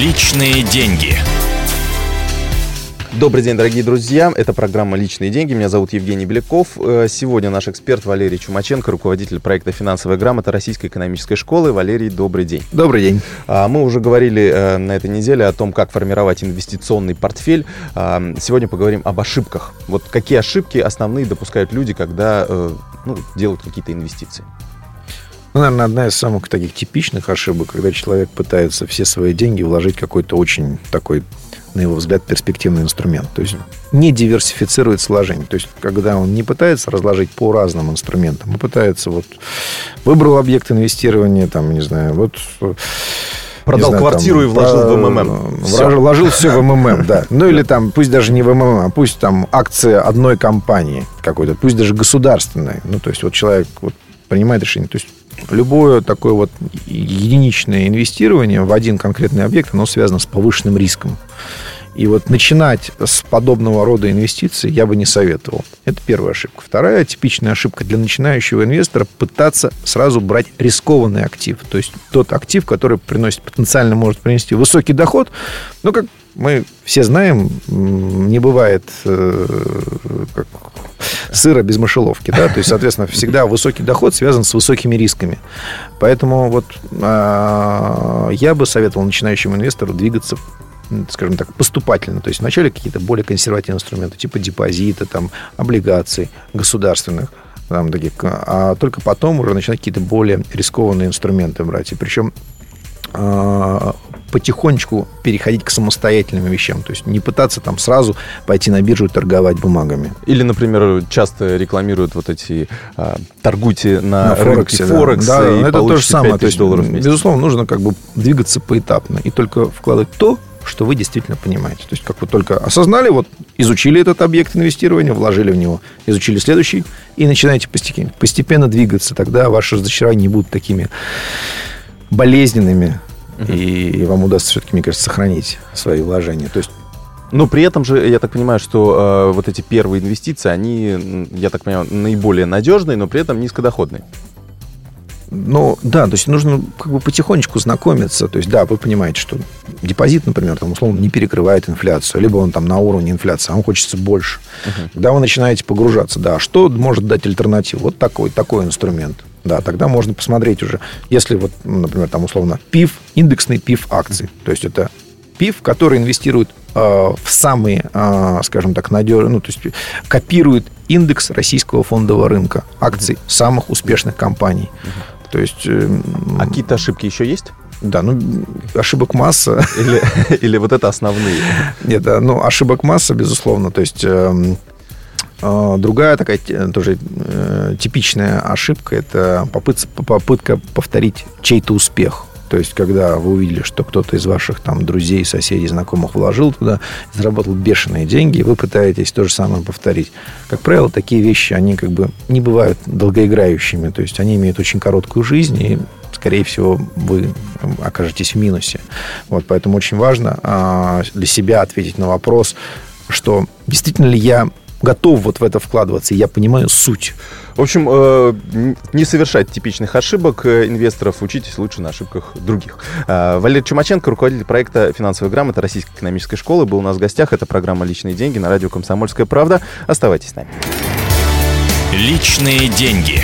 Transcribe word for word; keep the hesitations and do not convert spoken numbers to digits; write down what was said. Личные деньги. Добрый день, дорогие друзья. Это программа «Личные деньги». Меня зовут Евгений Беляков. Сегодня наш эксперт Валерий Чумаченко, руководитель проекта «Финансовая грамота» Российской экономической школы. Валерий, добрый день. Добрый день. Мы уже говорили на этой неделе о том, как формировать инвестиционный портфель. Сегодня поговорим об ошибках. Вот какие ошибки основные допускают люди, когда ну, делают какие-то инвестиции? Ну, наверное, одна из самых таких типичных ошибок, когда человек пытается все свои деньги вложить в какой-то очень такой, на его взгляд, перспективный инструмент. То есть не диверсифицирует сложение. То есть когда он не пытается разложить по разным инструментам, а пытается вот выбрал объект инвестирования, там, не знаю, вот... Продал знаю, квартиру там, и вложил про... в МММ. Все. Вложил все в МММ, да. Ну или там, пусть даже не в МММ, а пусть там акция одной компании какой-то, пусть даже государственной. Ну, то есть вот человек вот принимает решение. То есть любое такое вот единичное инвестирование в один конкретный объект, оно связано с повышенным риском. И вот начинать с подобного рода инвестиций я бы не советовал. Это первая ошибка. Вторая типичная ошибка для начинающего инвестора – пытаться сразу брать рискованный актив. То есть тот актив, который приносит, потенциально может принести высокий доход, но, как мы все знаем, не бывает э, как, сыра без мышеловки. Да? То есть, соответственно, всегда высокий доход связан с высокими рисками. Поэтому вот, э, я бы советовал начинающему инвестору двигаться, скажем так, поступательно. То есть вначале какие-то более консервативные инструменты, типа депозита, там, облигаций государственных, там, таких, а только потом уже начинать какие-то более рискованные инструменты брать. И причем э, потихонечку переходить к самостоятельным вещам. То есть не пытаться там сразу пойти на биржу и торговать бумагами. Или, например, часто рекламируют вот эти а, торгуйте на, на Форексе, да. Форекс, да, и это то же самое. То есть, долларов в месяц. Безусловно, нужно как бы двигаться поэтапно и только вкладывать то, что вы действительно понимаете. То есть как вы только осознали, вот изучили этот объект инвестирования, вложили в него, изучили следующий и начинаете постепенно, постепенно двигаться. Тогда ваши разочарования не будут такими болезненными. И вам удастся все-таки, мне кажется, сохранить свои вложения. То есть... Но при этом же, я так понимаю, что э, вот эти первые инвестиции, они, я так понимаю, наиболее надежные, но при этом низкодоходные. Ну, да, то есть нужно как бы потихонечку знакомиться. То есть, да, вы понимаете, что депозит, например, там, условно, не перекрывает инфляцию, либо он там на уровне инфляции, а вам хочется больше. Uh-huh. Когда вы начинаете погружаться, да, что может дать альтернативу? Вот такой, такой инструмент. Да, тогда можно посмотреть уже, если вот, например, там, условно, ПИФ, индексный ПИФ акций. То есть это ПИФ, который инвестирует э, в самые, э, скажем так, надежные, ну, то есть копирует индекс российского фондового рынка акций самых успешных компаний. Uh-huh. То есть, э, а какие-то ошибки еще есть? Да, ну, ошибок масса. Или, или вот это основные? Нет, да, ну, ошибок масса, безусловно. То есть, э, э, другая такая тоже э, типичная ошибка – это попытка, попытка повторить чей-то успех. То есть, когда вы увидели, что кто-то из ваших там друзей, соседей, знакомых вложил туда, заработал бешеные деньги, и вы пытаетесь то же самое повторить. Как правило, такие вещи, они как бы не бывают долгоиграющими. То есть, они имеют очень короткую жизнь, и, скорее всего, вы окажетесь в минусе. Вот, поэтому очень важно для себя ответить на вопрос, что действительно ли я готов вот в это вкладываться, и я понимаю суть. В общем, не совершать типичных ошибок инвесторов, учитесь лучше на ошибках других. Валерий Чумаченко, руководитель проекта «Финансовая грамота» Российской экономической школы, был у нас в гостях. Это программа «Личные деньги» на радио «Комсомольская правда». Оставайтесь с нами. «Личные деньги».